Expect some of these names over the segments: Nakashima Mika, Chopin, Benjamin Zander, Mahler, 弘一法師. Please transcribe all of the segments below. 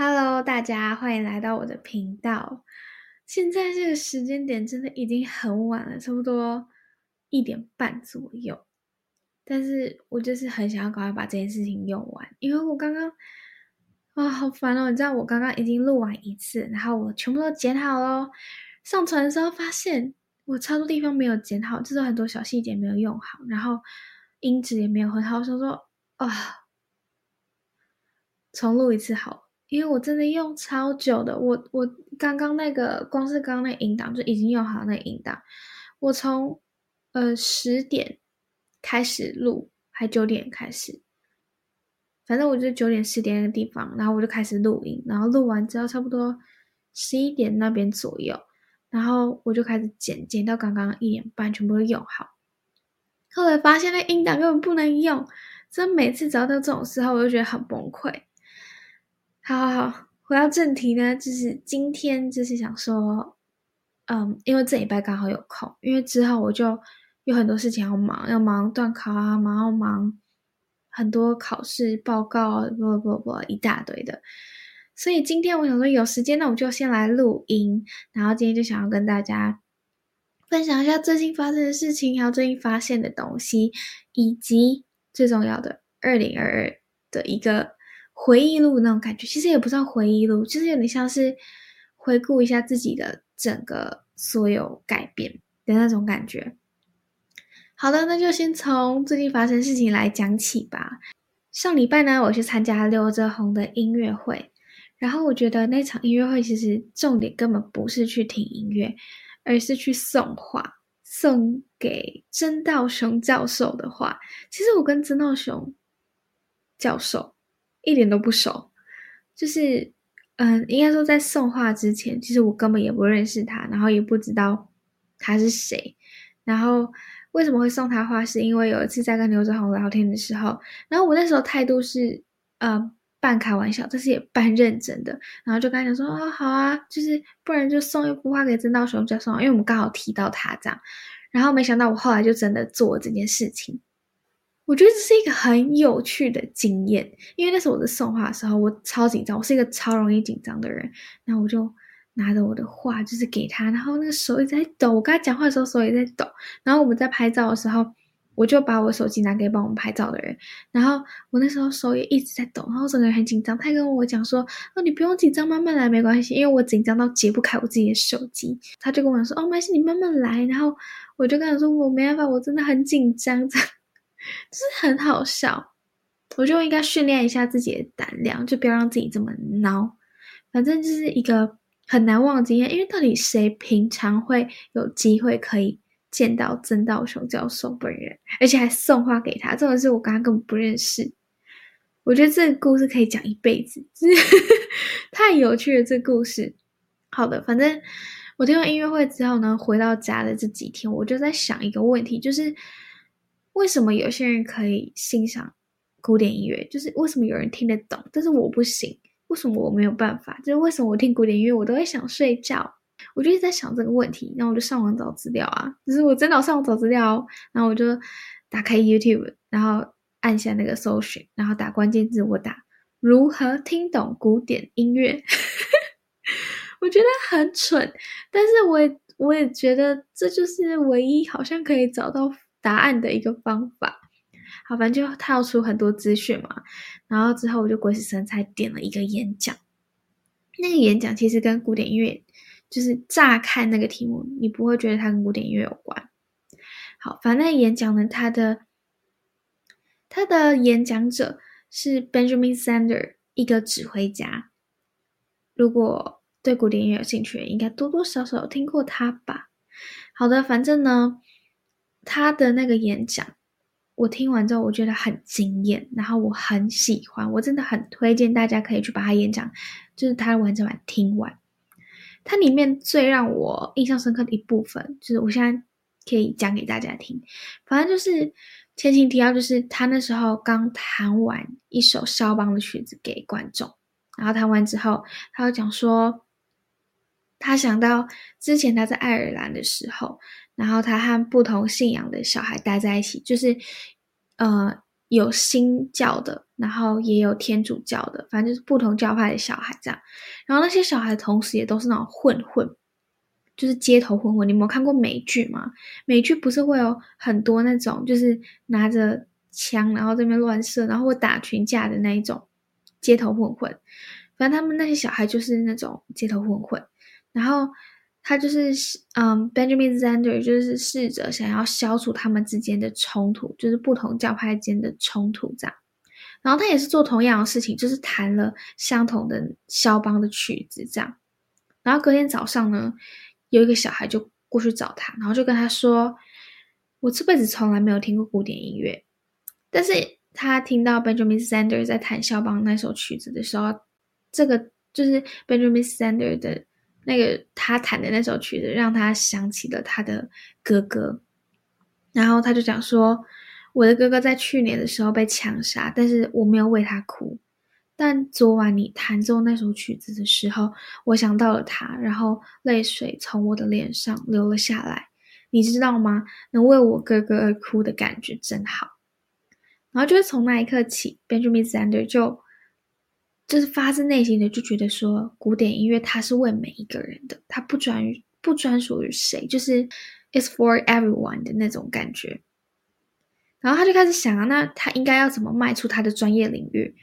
Hello， 大家欢迎来到我的频道。现在这个时间点真的已经很晚了，差不多1点半左右。但是我就是很想要赶快把这件事情用完，因为我刚刚好烦哦！你知道我刚刚已经录完一次，然后我全部都剪好咯，上传的时候发现我超多地方没有剪好，就是很多小细节没有用好，然后音质也没有很好，我想说重录一次好了。因为我真的用超久的，我刚刚那个光是刚刚那个音档就已经用好那个音档，我从10点开始录，还9点开始，反正我就9点10点那个地方，然后我就开始录音，然后录完之后差不多11点那边左右，然后我就开始剪到刚刚1点半全部都用好，后来发现那音档根本不能用，所以每次找到这种时候我就觉得很崩溃。好，回到正题呢，就是今天就是想说，因为这礼拜刚好有空，因为之后我就有很多事情要忙，要忙段考啊，忙很多考试报告，一大堆的，所以今天我想说有时间，那我就先来录音，然后今天就想要跟大家分享一下最近发生的事情，还有最近发现的东西，以及最重要的2022的一个回忆录那种感觉，其实也不算回忆录，就是有点像是回顾一下自己的整个所有改变的那种感觉。好的，那就先从最近发生事情来讲起吧。上礼拜呢，我去参加刘哲宏的音乐会，然后我觉得那场音乐会其实重点根本不是去听音乐，而是去送话，送给曾道雄教授的话。其实我跟曾道雄教授一点都不熟，就是应该说在送话之前，其实我根本也不认识他，然后也不知道他是谁。然后为什么会送他话，是因为有一次在跟刘哲宏聊天的时候，然后我那时候态度是半开玩笑，但是也半认真的，然后就跟他讲说好啊，就是不然就送一幅画给曾道雄教授，因为我们刚好提到他这样。然后没想到我后来就真的做这件事情，我觉得这是一个很有趣的经验，因为那时候我在送话的时候我超紧张，我是一个超容易紧张的人，然后我就拿着我的话就是给他，然后那个手一直在抖，我跟他讲话的时候手也在抖，然后我们在拍照的时候我就把我手机拿给帮我们拍照的人，然后我那时候手也一直在抖，然后整个人很紧张，他跟我讲说你不用紧张，慢慢来没关系，因为我紧张到解不开我自己的手机，他就跟我讲说没关系你慢慢来，然后我就跟他说我没办法，我真的很紧张这样，就是很好笑。我就应该训练一下自己的胆量，就不要让自己这么孬，反正就是一个很难忘的经验，因为到底谁平常会有机会可以见到曾道雄教授本人，而且还送花给他，这种事我跟他根本不认识。我觉得这个故事可以讲一辈子，太有趣了这个故事。好的，反正我听完音乐会之后呢，回到家的这几天我就在想一个问题，就是为什么有些人可以欣赏古典音乐，就是为什么有人听得懂但是我不行，为什么我没有办法，就是为什么我听古典音乐我都会想睡觉，我就一直在想这个问题。然后我就上网找资料啊，就是我真的上网找资料然后我就打开 YouTube， 然后按下那个搜寻，然后打关键字，我打如何听懂古典音乐我觉得很蠢，但是我也觉得这就是唯一好像可以找到答案的一个方法。好，反正就套出很多资讯嘛，然后之后我就鬼使神差点了一个演讲，那个演讲其实跟古典音乐，就是乍看那个题目你不会觉得它跟古典音乐有关。好，反正那个演讲呢，他的演讲者是 Benjamin Zander， 一个指挥家，如果对古典音乐有兴趣应该多多少少有听过他吧。好的，反正呢他的那个演讲我听完之后我觉得很惊艳，然后我很喜欢，我真的很推荐大家可以去把他演讲，就是他完整版听完。他里面最让我印象深刻的一部分，就是我现在可以讲给大家听。反正就是前情提要，就是他那时候刚弹完一首肖邦的曲子给观众，然后弹完之后他就讲说他想到之前他在爱尔兰的时候，然后他和不同信仰的小孩待在一起，就是有新教的，然后也有天主教的，反正就是不同教派的小孩这样。然后那些小孩同时也都是那种混混，就是街头混混。你没有看过美剧吗？美剧不是会有很多那种就是拿着枪然后这边乱射，然后会打群架的那一种街头混混。反正他们那些小孩就是那种街头混混。然后他就是Benjamin Zander 就是试着想要消除他们之间的冲突，就是不同教派间的冲突这样。然后他也是做同样的事情，就是弹了相同的肖邦的曲子这样。然后隔天早上呢，有一个小孩就过去找他，然后就跟他说，我这辈子从来没有听过古典音乐，但是他听到 Benjamin Zander 在弹肖邦那首曲子的时候，这个就是 Benjamin Zander 的那个他弹的那首曲子让他想起了他的哥哥。然后他就讲说，我的哥哥在去年的时候被枪杀，但是我没有为他哭，但昨晚你弹奏那首曲子的时候，我想到了他，然后泪水从我的脸上流了下来，你知道吗？能为我哥哥而哭的感觉真好。然后就是从那一刻起， Benjamin Zander 就是发自内心的就觉得说，古典音乐它是为每一个人的，它不专属于谁，就是 it's for everyone 的那种感觉。然后他就开始想啊，那他应该要怎么迈出他的专业领域，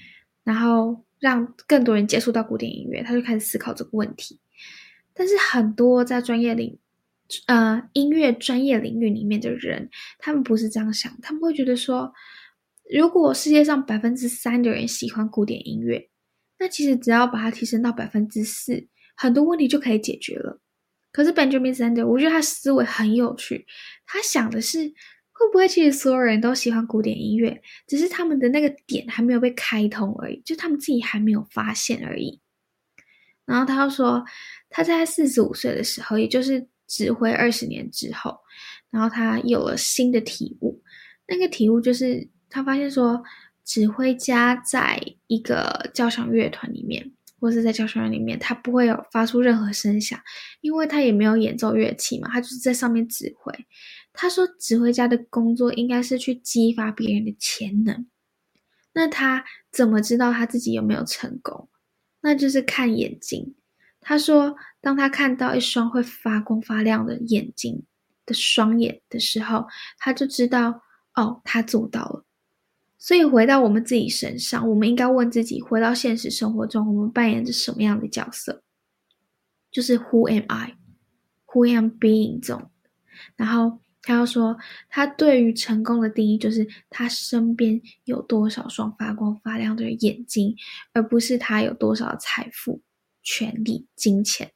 然后让更多人接触到古典音乐。他就开始思考这个问题。但是很多在音乐专业领域里面的人，他们不是这样想，他们会觉得说，如果世界上 3% 的人喜欢古典音乐，那其实只要把它提升到 4%， 很多问题就可以解决了。可是 Benjamin Zander 我觉得他思维很有趣，他想的是，会不会其实所有人都喜欢古典音乐，只是他们的那个点还没有被开通而已，就他们自己还没有发现而已。然后他又说，他在45岁的时候，也就是指挥20年之后，然后他有了新的体悟。那个体悟就是他发现说，指挥家在一个交响乐团里面，或是在交响乐里面，他不会有发出任何声响，因为他也没有演奏乐器嘛，他就是在上面指挥。他说，指挥家的工作应该是去激发别人的潜能。那他怎么知道他自己有没有成功？那就是看眼睛。他说，当他看到一双会发光发亮的眼睛的双眼的时候，他就知道，哦，他做到了。所以回到我们自己身上，我们应该问自己，回到现实生活中，我们扮演着什么样的角色？就是 Who am I? Who am being? 这种。然后他又说，他对于成功的定义就是他身边有多少双发光发亮的眼睛，而不是他有多少财富、权力、金钱。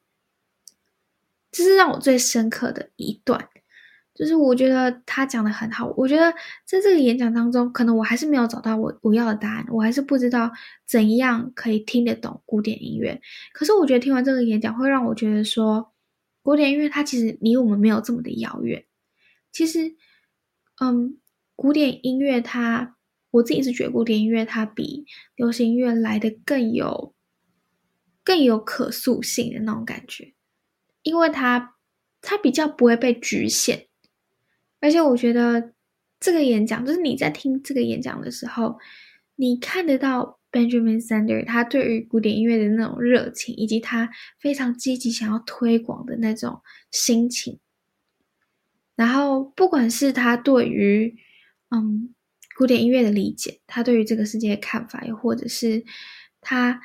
这是让我最深刻的一段。就是我觉得他讲得很好，我觉得在这个演讲当中，可能我还是没有找到我要的答案，我还是不知道怎样可以听得懂古典音乐。可是我觉得听完这个演讲，会让我觉得说，古典音乐它其实离我们没有这么的遥远。其实古典音乐它，我自己是觉得古典音乐它比流行音乐来得更有可塑性的那种感觉，因为它比较不会被局限。而且我觉得这个演讲，就是你在听这个演讲的时候，你看得到 Benjamin Zander 他对于古典音乐的那种热情，以及他非常积极想要推广的那种心情。然后不管是他对于古典音乐的理解，他对于这个世界的看法，又或者是他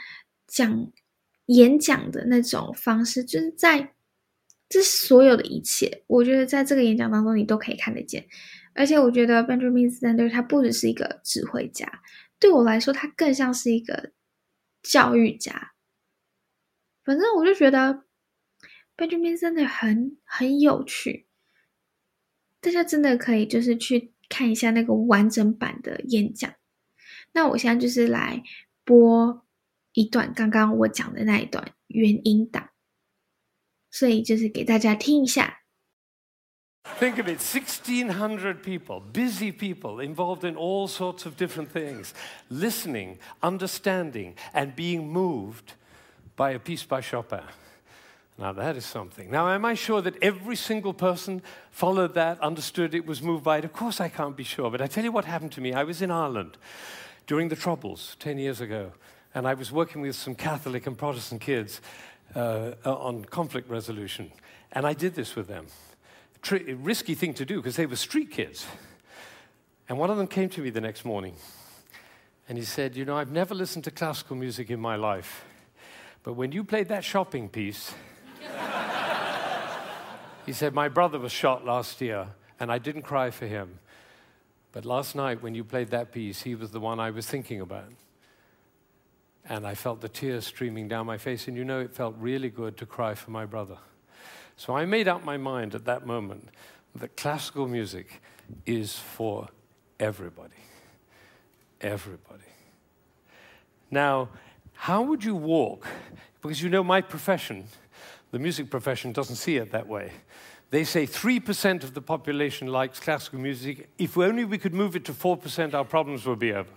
演讲的那种方式，就是这所有的一切，我觉得在这个演讲当中你都可以看得见。而且我觉得 Benjamin Zander 他不只是一个指挥家，对我来说他更像是一个教育家。反正我就觉得 Benjamin Zander 很有趣，大家真的可以就是去看一下那个完整版的演讲。那我现在就是来播一段刚刚我讲的那一段原音档，所以就是给大家听一下。Think of it, 1,600 people, busy people, involved in all sorts of different things, listening, understanding, and being moved by a piece by Chopin. Now that is something. Now, am I sure that every single person followed that, understood it, was moved by it? Of course I can't be sure, but I tell you what happened to me. I was in Ireland during the Troubles 10 years ago, and I was working with some Catholic and Protestant kids on conflict resolution, and I did this with them. Risky thing to do, because they were street kids. And one of them came to me the next morning, and he said, you know, I've never listened to classical music in my life, but when you played that shopping piece, he said, my brother was shot last year, and I didn't cry for him. But last night, when you played that piece, he was the one I was thinking about. And I felt the tears streaming down my face, and you know, it felt really good to cry for my brother. So I made up my mind at that moment that classical music is for everybody. Everybody. Now, how would you walk? Because you know my profession, the music profession, doesn't see it that way. They say 3% of the population likes classical music. If only we could move it to 4%, our problems would be over.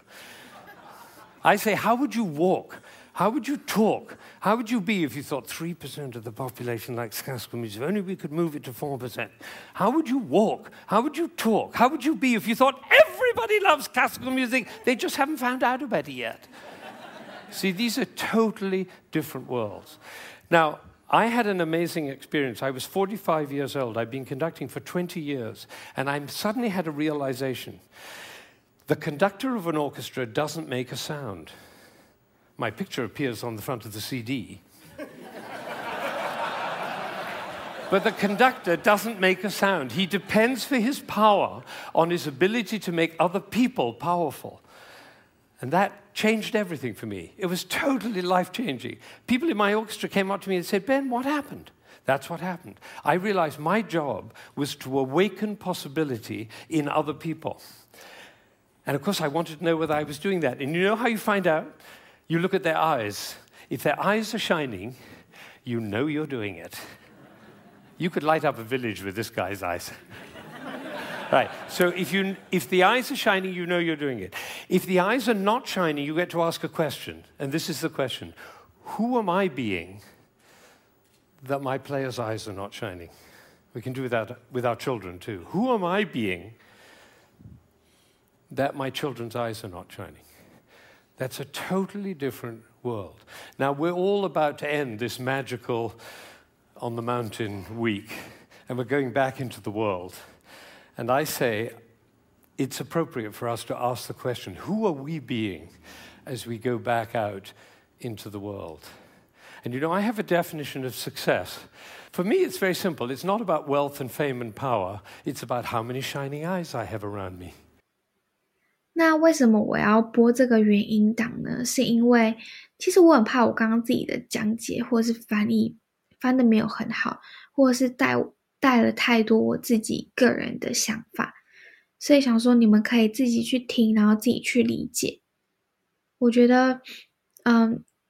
I say, how would you walk? How would you talk? How would you be if you thought 3% of the population likes classical music? If only we could move it to 4%. How would you walk? How would you talk? How would you be if you thought everybody loves classical music? They just haven't found out about it yet. See, these are totally different worlds. Now, I had an amazing experience. I was 45 years old. I've been conducting for 20 years, and I suddenly had a realization. The conductor of an orchestra doesn't make a sound. My picture appears on the front of the CD. But the conductor doesn't make a sound. He depends for his power on his ability to make other people powerful. And that changed everything for me. It was totally life-changing. People in my orchestra came up to me and said, Ben, what happened? That's what happened. I realized my job was to awaken possibility in other people. And of course, I wanted to know whether I was doing that. And you know how you find out? You look at their eyes. If their eyes are shining, you know you're doing it. You could light up a village with this guy's eyes. Right, so if the eyes are shining, you know you're doing it. If the eyes are not shining, you get to ask a question. And this is the question. Who am I being that my players' eyes are not shining? We can do that with our children, too. Who am I being that my children's eyes are not shining? That's a totally different world. Now, we're all about to end this magical on the mountain week, and we're going back into the world. And I say, it's appropriate for us to ask the question, who are we being as we go back out into the world? And you know, I have a definition of success. For me, it's very simple. It's not about wealth and fame and power. It's about how many shining eyes I have around me. 那为什么我要播这个原音档呢？是因为其实我很怕我刚刚自己的讲解或是翻译翻得没有很好，或者是带了太多我自己个人的想法，所以想说你们可以自己去听，然后自己去理解。我觉得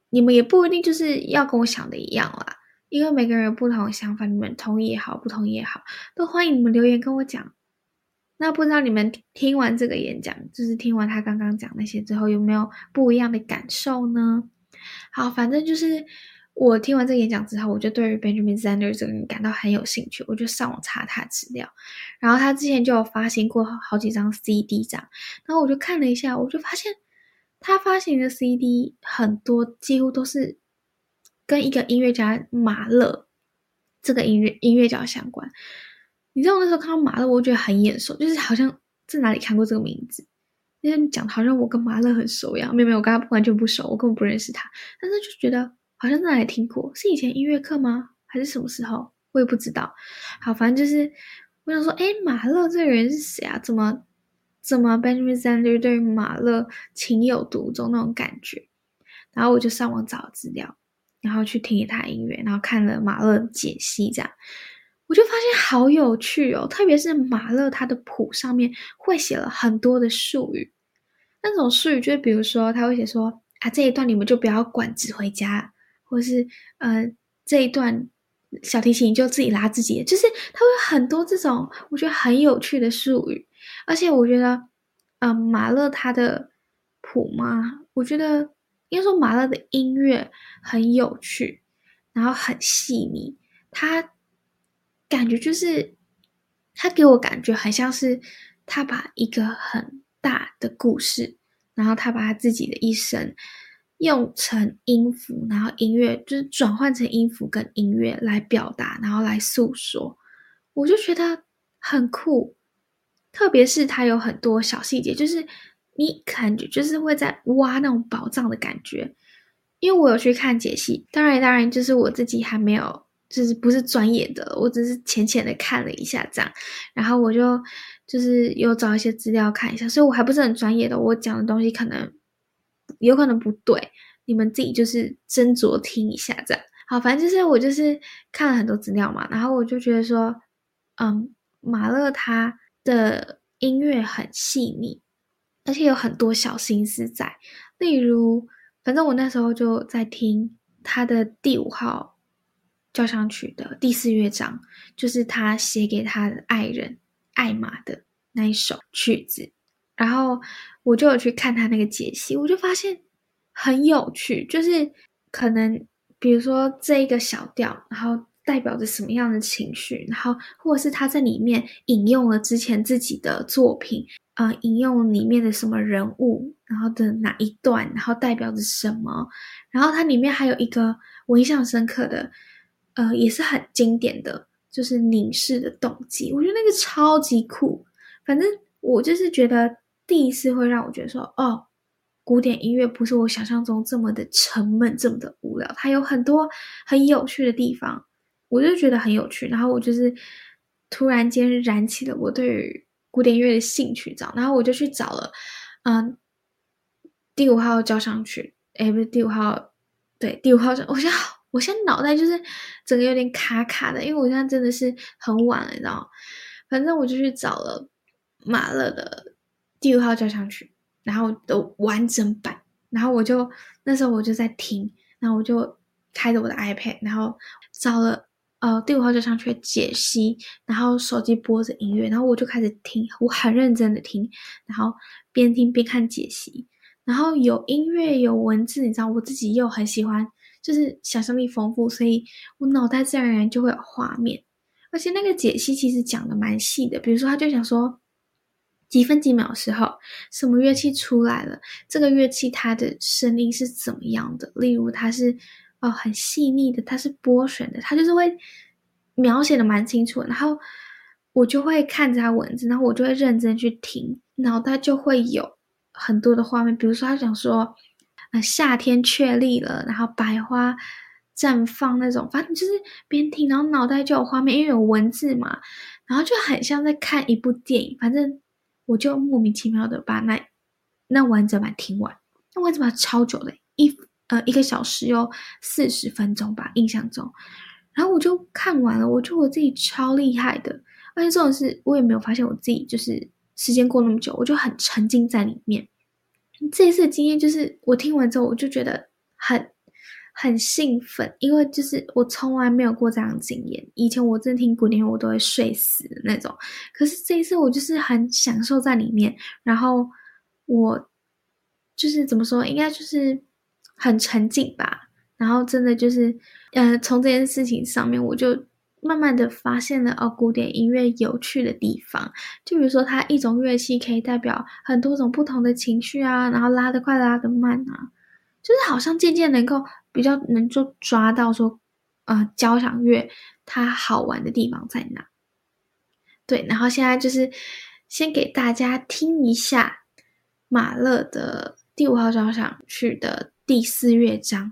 你们也不一定就是要跟我想的一样啦，因为每个人有不同的想法，你们同意也好，不同意也好，都欢迎你们留言跟我讲。那不知道你们听完这个演讲，就是听完他刚刚讲那些之后，有没有不一样的感受呢？好，反正就是我听完这个演讲之后，我就对于 Benjamin Zander 这个人感到很有兴趣，我就上网查他的资料。然后他之前就有发行过好几张 CD 这样，然后我就看了一下，我就发现他发行的 CD 很多几乎都是跟一个音乐家马勒这个音乐家相关。你知道我那时候看到马勒，我觉得很眼熟，就是好像在哪里看过这个名字。因为你讲好像我跟马勒很熟一样，没有，我跟他完全不熟，我根本不认识他，但是就觉得好像在哪里听过，是以前音乐课吗？还是什么时候？我也不知道。好，反正就是我想说，马勒这个人是谁啊？怎么 Benjamin Zander 对马勒情有独钟那种感觉？然后我就上网找资料，然后去听他音乐，然后看了马勒解析，这样我就发现好有趣哦。特别是马勒他的谱上面会写了很多的术语，那种术语就是比如说他会写说啊，这一段你们就不要管指挥家。或是这一段小提琴就自己拉自己的，就是它会有很多这种我觉得很有趣的术语。而且我觉得马勒他的谱嘛，我觉得应该说马勒的音乐很有趣，然后很细腻，他感觉就是他给我感觉很像是他把一个很大的故事，然后他把他自己的一生用成音符，然后音乐就是转换成音符跟音乐来表达，然后来诉说，我就觉得很酷。特别是他有很多小细节，就是你感觉就是会在挖那种宝藏的感觉。因为我有去看解析，当然就是我自己还没有，就是不是专业的，我只是浅浅的看了一下这样，然后我就是有找一些资料看一下，所以我还不是很专业的，我讲的东西可能有可能不对，你们自己就是斟酌听一下这样。好，反正就是我就是看了很多资料嘛，然后我就觉得说马勒他的音乐很细腻，而且有很多小心思在，例如反正我那时候就在听他的第5号交响曲的第4乐章，就是他写给他的爱人艾玛的那一首曲子，然后我就有去看他那个解析，我就发现很有趣，就是可能比如说这一个小调然后代表着什么样的情绪，然后或者是他在里面引用了之前自己的作品，引用里面的什么人物，然后的哪一段，然后代表着什么，然后它里面还有一个我印象深刻的也是很经典的，就是凝视的动机，我觉得那个超级酷。反正我就是觉得第一次会让我觉得说，哦，古典音乐不是我想象中这么的沉闷，这么的无聊，它有很多很有趣的地方，我就觉得很有趣，然后我就是突然间燃起了我对于古典音乐的兴趣，然后我就去找了第5号交响曲，不是第五号，我现在脑袋就是整个有点卡卡的，因为我现在真的是很晚了，你知道吗？反正我就去找了马勒的第5号交响曲，然后的完整版，然后我就那时候我就在听，然后我就开着我的 iPad， 然后找了第5号交响曲解析，然后手机播着音乐，然后我就开始听，我很认真的听，然后边听边看解析，然后有音乐有文字，你知道我自己又很喜欢，就是想象力丰富，所以我脑袋自然而然就会有画面。而且那个解析其实讲的蛮细的，比如说他就想说几分几秒的时候什么乐器出来了，这个乐器它的声音是怎么样的，例如它是很细腻的，它是拨弦的，它就是会描写的蛮清楚的，然后我就会看着它文字，然后我就会认真去听，脑袋就会有很多的画面。比如说他讲说夏天确立了，然后百花绽放那种，反正就是边听然后脑袋就有画面，因为有文字嘛，然后就很像在看一部电影。反正我就莫名其妙的把那完整版听完，那完整版超久的，1个小时又40分钟吧，印象中。然后我就看完了，我觉得我自己超厉害的，而且这种事我也没有发现我自己就是时间过那么久，我就很沉浸在里面。这一次的经验就是我听完之后我就觉得很兴奋，因为就是我从来没有过这样的经验，以前我真的听古典我都会睡死的那种，可是这一次我就是很享受在里面，然后我就是怎么说，应该就是很沉浸吧，然后真的就是从这件事情上面我就慢慢的发现了古典音乐有趣的地方，就比如说它一种乐器可以代表很多种不同的情绪啊，然后拉得快拉得慢啊，就是好像渐渐能够比较能够抓到说交响乐它好玩的地方在哪。对，然后现在就是先给大家听一下马勒的第5号交响曲的第4乐章。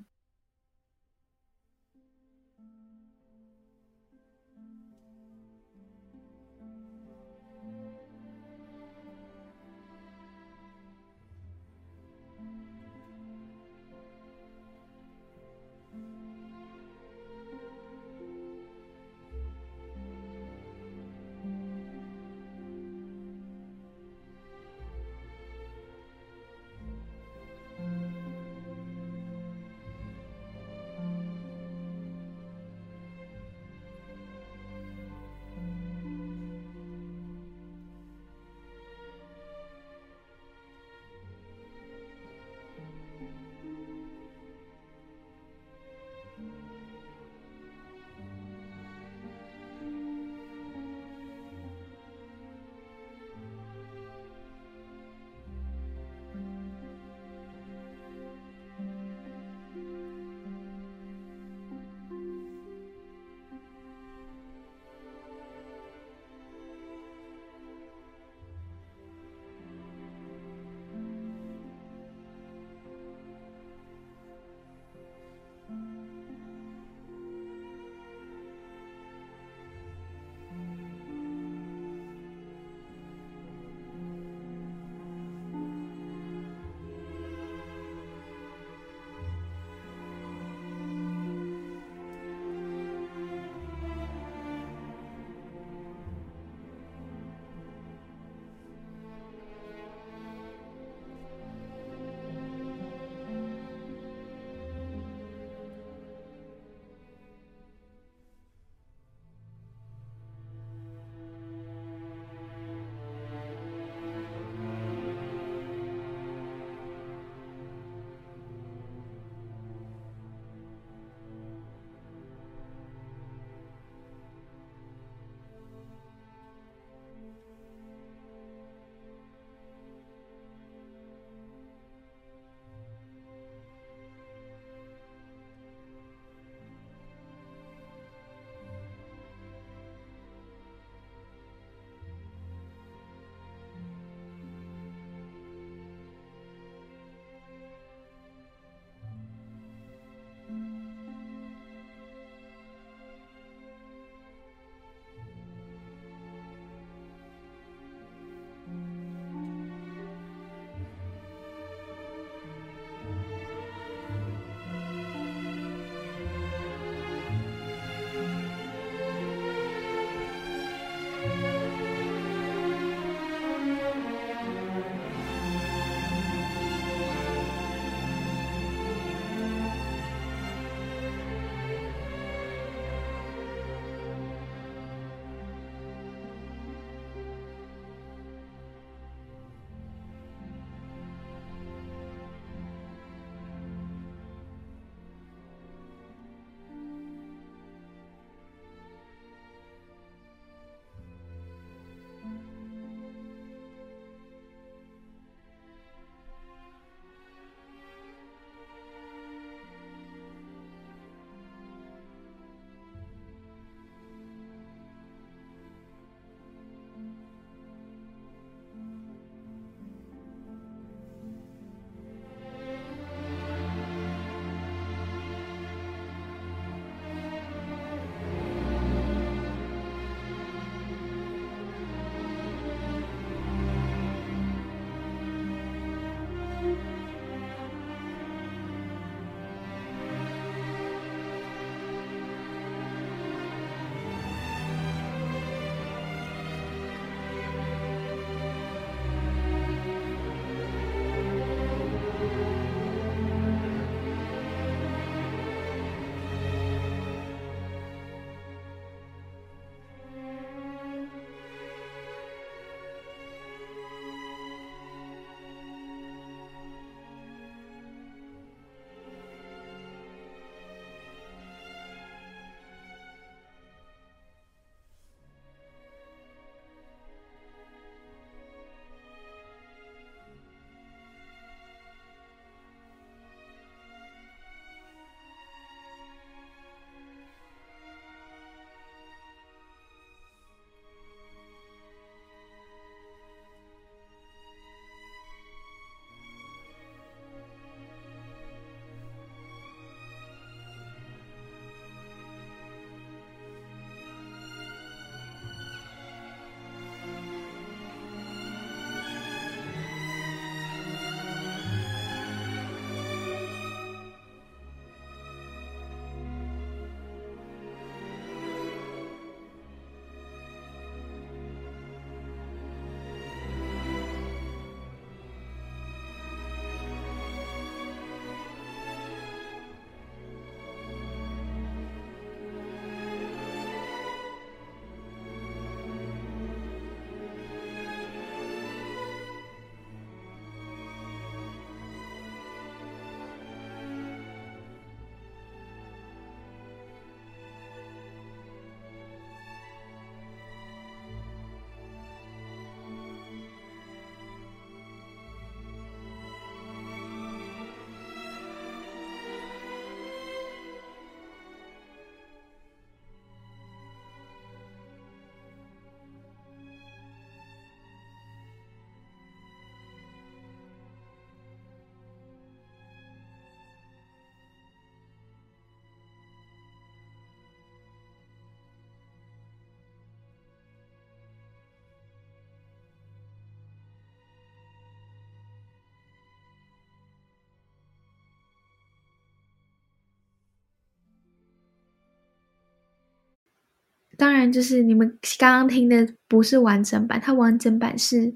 当然就是你们刚刚听的不是完整版，它完整版是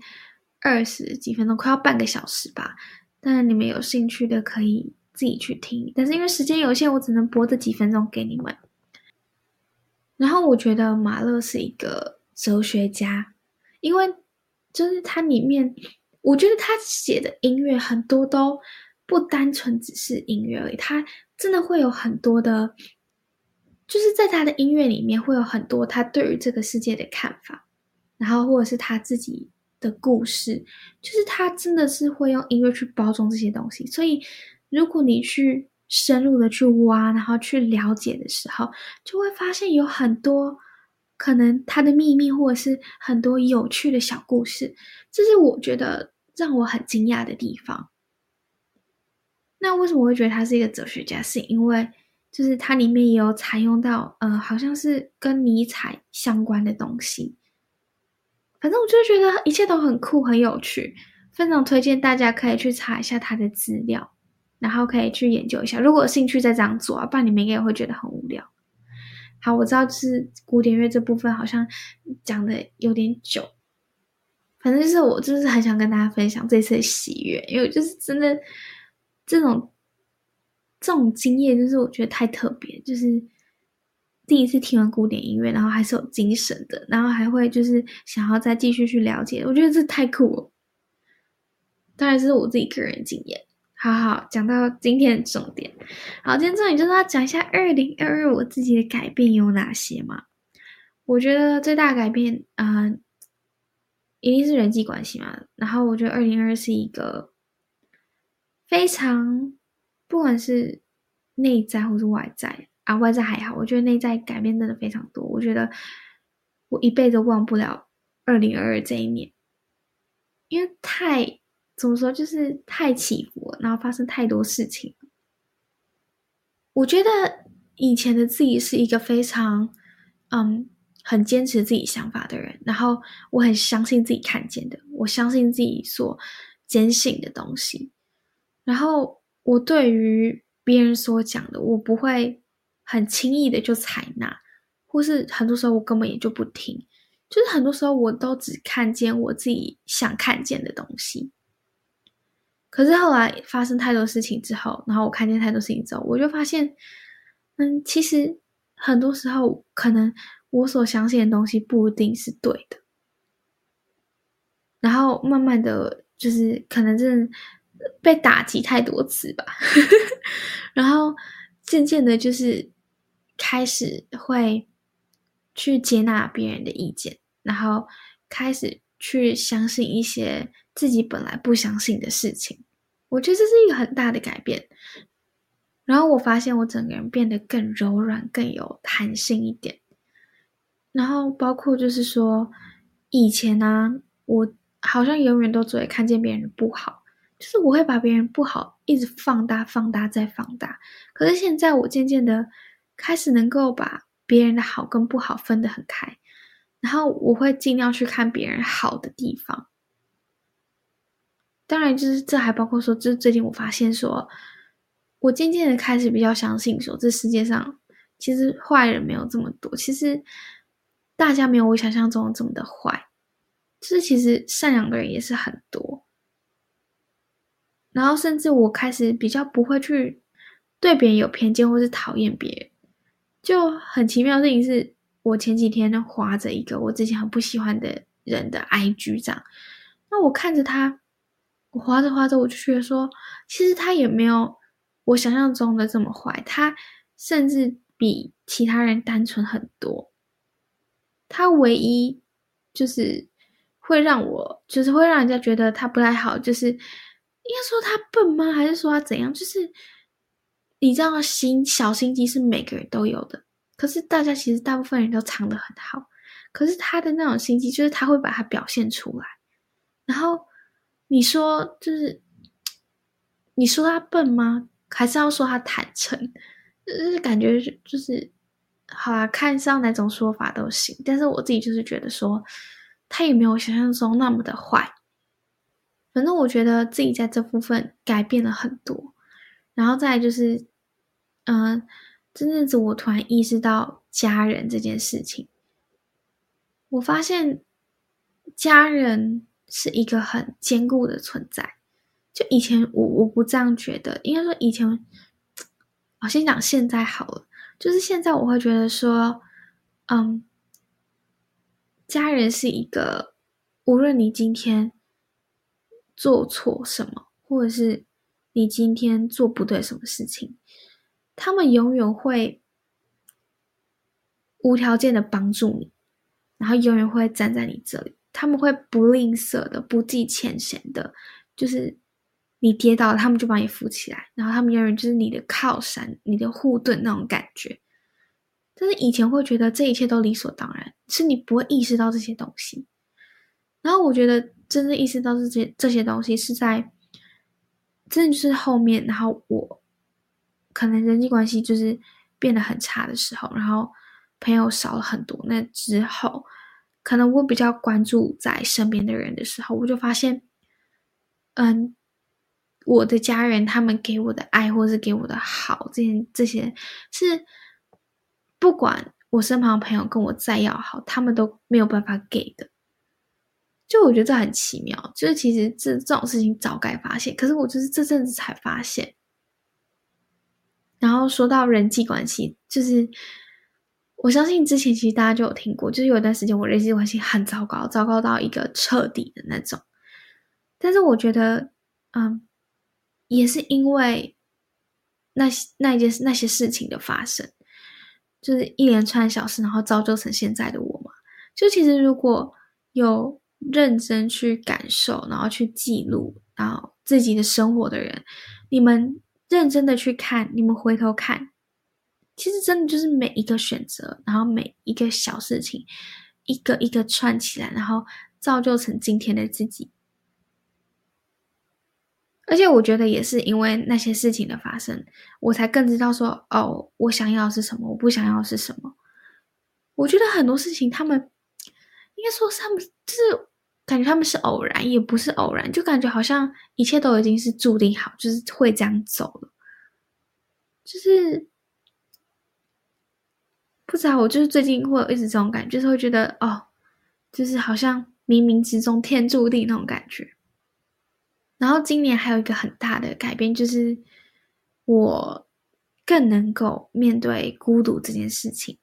20几分钟，快要半个小时吧，当然你们有兴趣的可以自己去听，但是因为时间有限，我只能播这几分钟给你们。然后我觉得马勒是一个哲学家，因为就是他里面，我觉得他写的音乐很多都不单纯只是音乐而已，他真的会有很多的，就是在他的音乐里面会有很多他对于这个世界的看法，然后或者是他自己的故事，就是他真的是会用音乐去包装这些东西。所以如果你去深入的去挖，然后去了解的时候，就会发现有很多可能他的秘密，或者是很多有趣的小故事，这是我觉得让我很惊讶的地方。那为什么我会觉得他是一个哲学家，是因为就是它里面也有采用到好像是跟尼采相关的东西。反正我就觉得一切都很酷很有趣，非常推荐大家可以去查一下他的资料，然后可以去研究一下，如果有兴趣再这样做啊，不然你们应该也会觉得很无聊。好，我知道就是古典乐这部分好像讲的有点久，反正就是我就是很想跟大家分享这次的喜悦，因为我就是真的这种经验就是我觉得太特别，就是第一次听完古典音乐，然后还是有精神的，然后还会就是想要再继续去了解，我觉得这太酷了。当然这是我自己个人经验。好好讲到今天的重点，好，今天重点就是要讲一下2022我自己的改变有哪些嘛。我觉得最大的改变一定是人际关系嘛，然后我觉得2022是一个非常不管是内在或是外在啊，外在还好，我觉得内在改变真的非常多。我觉得我一辈子忘不了2022这一年，因为太怎么说，就是太起伏了，然后发生太多事情。我觉得以前的自己是一个非常很坚持自己想法的人，然后我很相信自己看见的，我相信自己所坚信的东西，然后我对于别人所讲的，我不会很轻易的就采纳，或是很多时候我根本也就不听，就是很多时候我都只看见我自己想看见的东西。可是后来发生太多事情之后，然后我看见太多事情之后，我就发现其实很多时候可能我所相信的东西不一定是对的，然后慢慢的就是可能真的被打击太多次吧然后渐渐的就是开始会去接纳别人的意见，然后开始去相信一些自己本来不相信的事情。我觉得这是一个很大的改变，然后我发现我整个人变得更柔软更有弹性一点。然后包括就是说以前啊，我好像永远都只会看见别人的不好，就是我会把别人不好一直放大放大再放大，可是现在我渐渐的开始能够把别人的好跟不好分得很开，然后我会尽量去看别人好的地方。当然就是这还包括说，就是最近我发现说，我渐渐的开始比较相信说，这世界上其实坏人没有这么多，其实大家没有我想象中这么的坏，就是其实善良的人也是很多。然后甚至我开始比较不会去对别人有偏见或是讨厌别人。就很奇妙的事情是，我前几天滑着一个我之前很不喜欢的人的 IG 这样，那我看着他，我滑着滑着我就觉得说，其实他也没有我想象中的这么坏，他甚至比其他人单纯很多。他唯一就是会让我就是会让人家觉得他不太好，就是应该说他笨吗？还是说他怎样？就是你知道小心机是每个人都有的，可是大家其实大部分人都藏得很好，可是他的那种心机就是他会把它表现出来。然后你说就是你说他笨吗？还是要说他坦诚？就是感觉就是好啦，看上哪种说法都行，但是我自己就是觉得说他也没有想象中那么的坏。反正我觉得自己在这部分改变了很多。然后再来就是这阵子我突然意识到家人这件事情，我发现家人是一个很坚固的存在。就以前我不这样觉得，应该说以前我先讲现在好了，就是现在我会觉得说家人是一个无论你今天做错什么，或者是你今天做不对什么事情，他们永远会无条件的帮助你，然后永远会站在你这里，他们会不吝啬的不计前嫌的，就是你跌倒了他们就把你扶起来，然后他们永远就是你的靠山，你的护盾那种感觉。但是以前会觉得这一切都理所当然，是你不会意识到这些东西。然后我觉得真正意识到这些东西是在真的就是后面，然后我可能人际关系就是变得很差的时候，然后朋友少了很多，那之后可能我比较关注在身边的人的时候，我就发现我的家人他们给我的爱或是给我的好，这些是不管我身旁的朋友跟我再要好，他们都没有办法给的。就我觉得这很奇妙，就是其实这种事情早该发现，可是我就是这阵子才发现。然后说到人际关系，就是我相信之前其实大家就有听过，就是有一段时间我人际关系很糟糕到一个彻底的那种。但是我觉得也是因为那些事情的发生，就是一连串小事然后造就成现在的我嘛。就其实如果有认真去感受，然后去记录然后自己的生活的人，你们认真的去看，你们回头看，其实真的就是每一个选择，然后每一个小事情一个一个串起来，然后造就成今天的自己。而且我觉得也是因为那些事情的发生，我才更知道说我想要的是什么，我不想要的是什么。我觉得很多事情他们应该说是他们就是感觉他们是偶然，也不是偶然，就感觉好像一切都已经是注定好，就是会这样走了。就是不知道，我就是最近会有一直这种感觉，就是会觉得就是好像冥冥之中天注定那种感觉。然后今年还有一个很大的改变，就是我更能够面对孤独这件事情。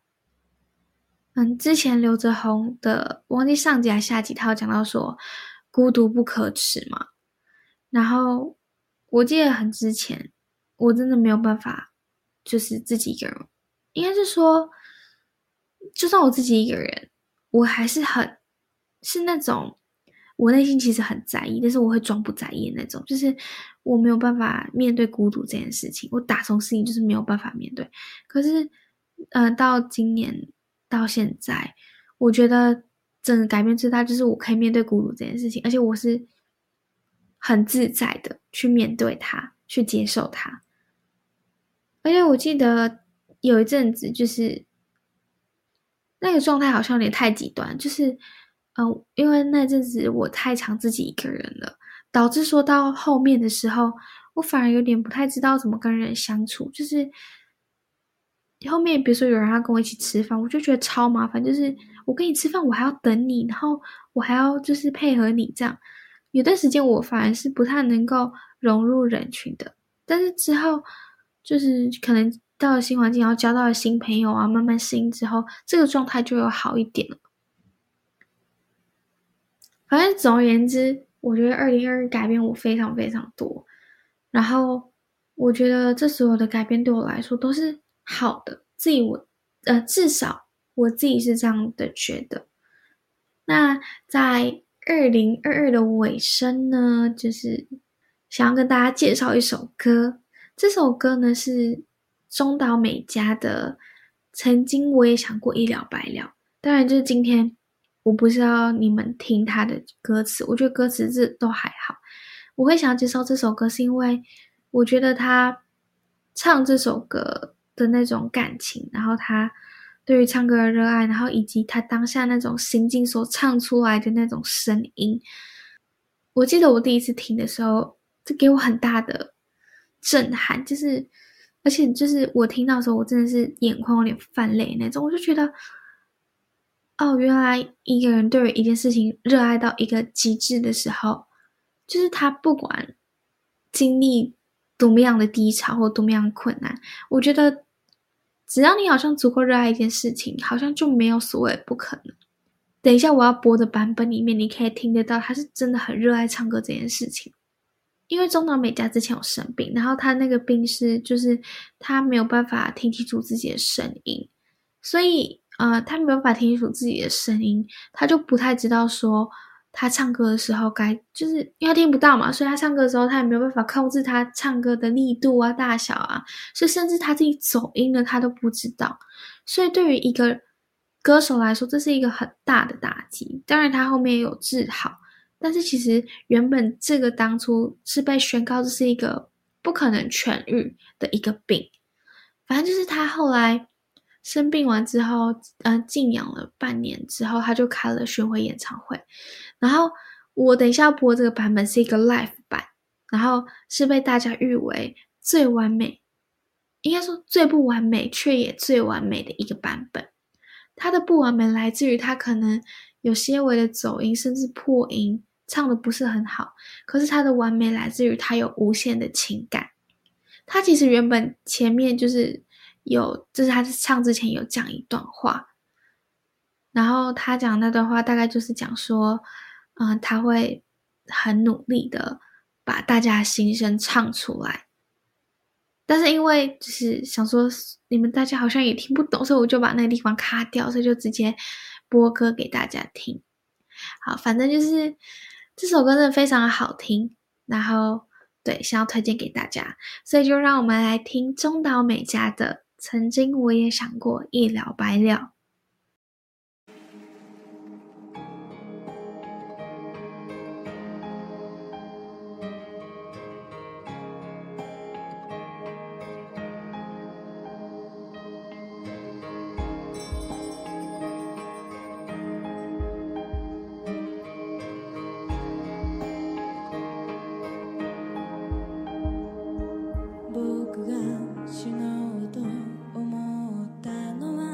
之前刘哲宏的忘记上集还下集，他有讲到说孤独不可耻嘛。然后我记得很之前我真的没有办法就是自己一个人，应该是说就算我自己一个人，我还是很是那种我内心其实很在意，但是我会装不在意的那种。就是我没有办法面对孤独这件事情，我打从心里就是没有办法面对。可是到今年到现在，我觉得整个改变最大就是我可以面对孤独这件事情，而且我是很自在的去面对它，去接受它。而且我记得有一阵子就是那个状态好像有点太极端，就是因为那阵子我太常自己一个人了，导致说到后面的时候我反而有点不太知道怎么跟人相处。就是后面比如说有人要跟我一起吃饭，我就觉得超麻烦，就是我跟你吃饭我还要等你，然后我还要就是配合你这样。有段时间我反而是不太能够融入人群的，但是之后就是可能到了新环境，然后交到了新朋友啊，慢慢适应之后，这个状态就有好一点了。反正总而言之，我觉得2022改变我非常非常多，然后我觉得这所有的改变对我来说都是好的，至少我自己是这样的觉得。那在2022的尾声呢，就是想要跟大家介绍一首歌。这首歌呢是中岛美嘉的曾经我也想过一了百了。当然就是今天我不是要你们听他的歌词，我觉得歌词这都还好。我会想要介绍这首歌是因为我觉得他唱这首歌的那种感情，然后他对于唱歌的热爱，然后以及他当下那种心境所唱出来的那种声音，我记得我第一次听的时候这给我很大的震撼，就是而且就是我听到的时候我真的是眼眶有点泛泪那种。我就觉得哦，原来一个人对于一件事情热爱到一个极致的时候，就是他不管经历多么样的低潮或多么样的困难，我觉得只要你好像足够热爱一件事情，好像就没有所谓不可能。等一下我要播的版本里面，你可以听得到他是真的很热爱唱歌这件事情。因为中岛美嘉之前有生病，然后他那个病是就是他没有办法听清楚自己的声音，所以他没有办法听清楚自己的声音，他就不太知道说他唱歌的时候该，就是因为他听不到嘛，所以他唱歌的时候他也没有办法控制他唱歌的力度啊、大小啊，所以甚至他自己走音了他都不知道。所以对于一个歌手来说，这是一个很大的打击。当然他后面也有治好，但是其实原本这个当初是被宣告这是一个不可能痊愈的一个病。反正就是他后来生病完之后，静养了半年之后，他就开了巡回演唱会。然后我等一下要播这个版本是一个 live 版，然后是被大家誉为最完美，应该说最不完美却也最完美的一个版本。他的不完美来自于他可能有些微的走音甚至破音，唱的不是很好，可是他的完美来自于他有无限的情感。他其实原本前面就是有，就是他唱之前有讲一段话，然后他讲那段话大概就是讲说他会很努力的把大家的心声唱出来，但是因为就是想说你们大家好像也听不懂，所以我就把那个地方卡掉，所以就直接播歌给大家听。好，反正就是这首歌真的非常好听，然后对，想要推荐给大家，所以就让我们来听中岛美嘉的《曾经我也想过一了百了》。僕が死のうと思ったのは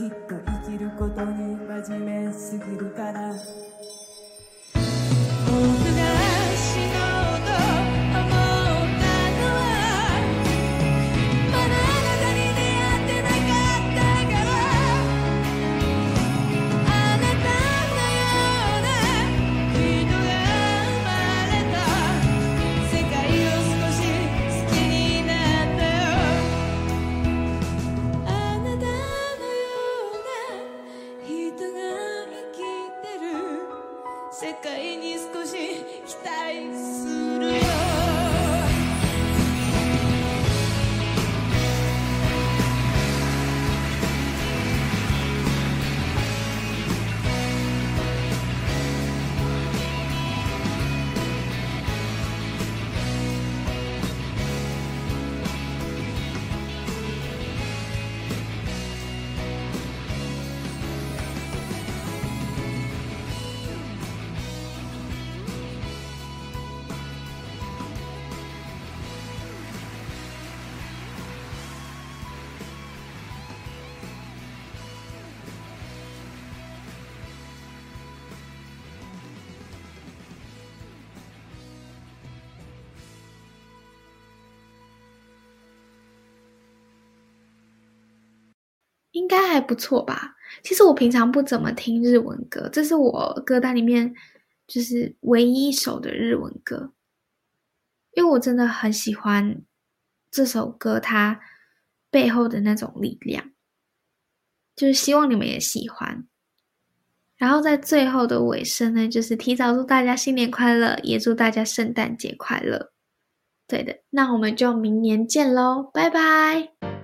きっと生きることに真面目すぎるから」世界に少し期待するよ。应该还不错吧。其实我平常不怎么听日文歌，这是我歌单里面就是唯一一首的日文歌，因为我真的很喜欢这首歌它背后的那种力量，就是希望你们也喜欢。然后在最后的尾声呢，就是提早祝大家新年快乐，也祝大家圣诞节快乐。对的，那我们就明年见咯，拜拜。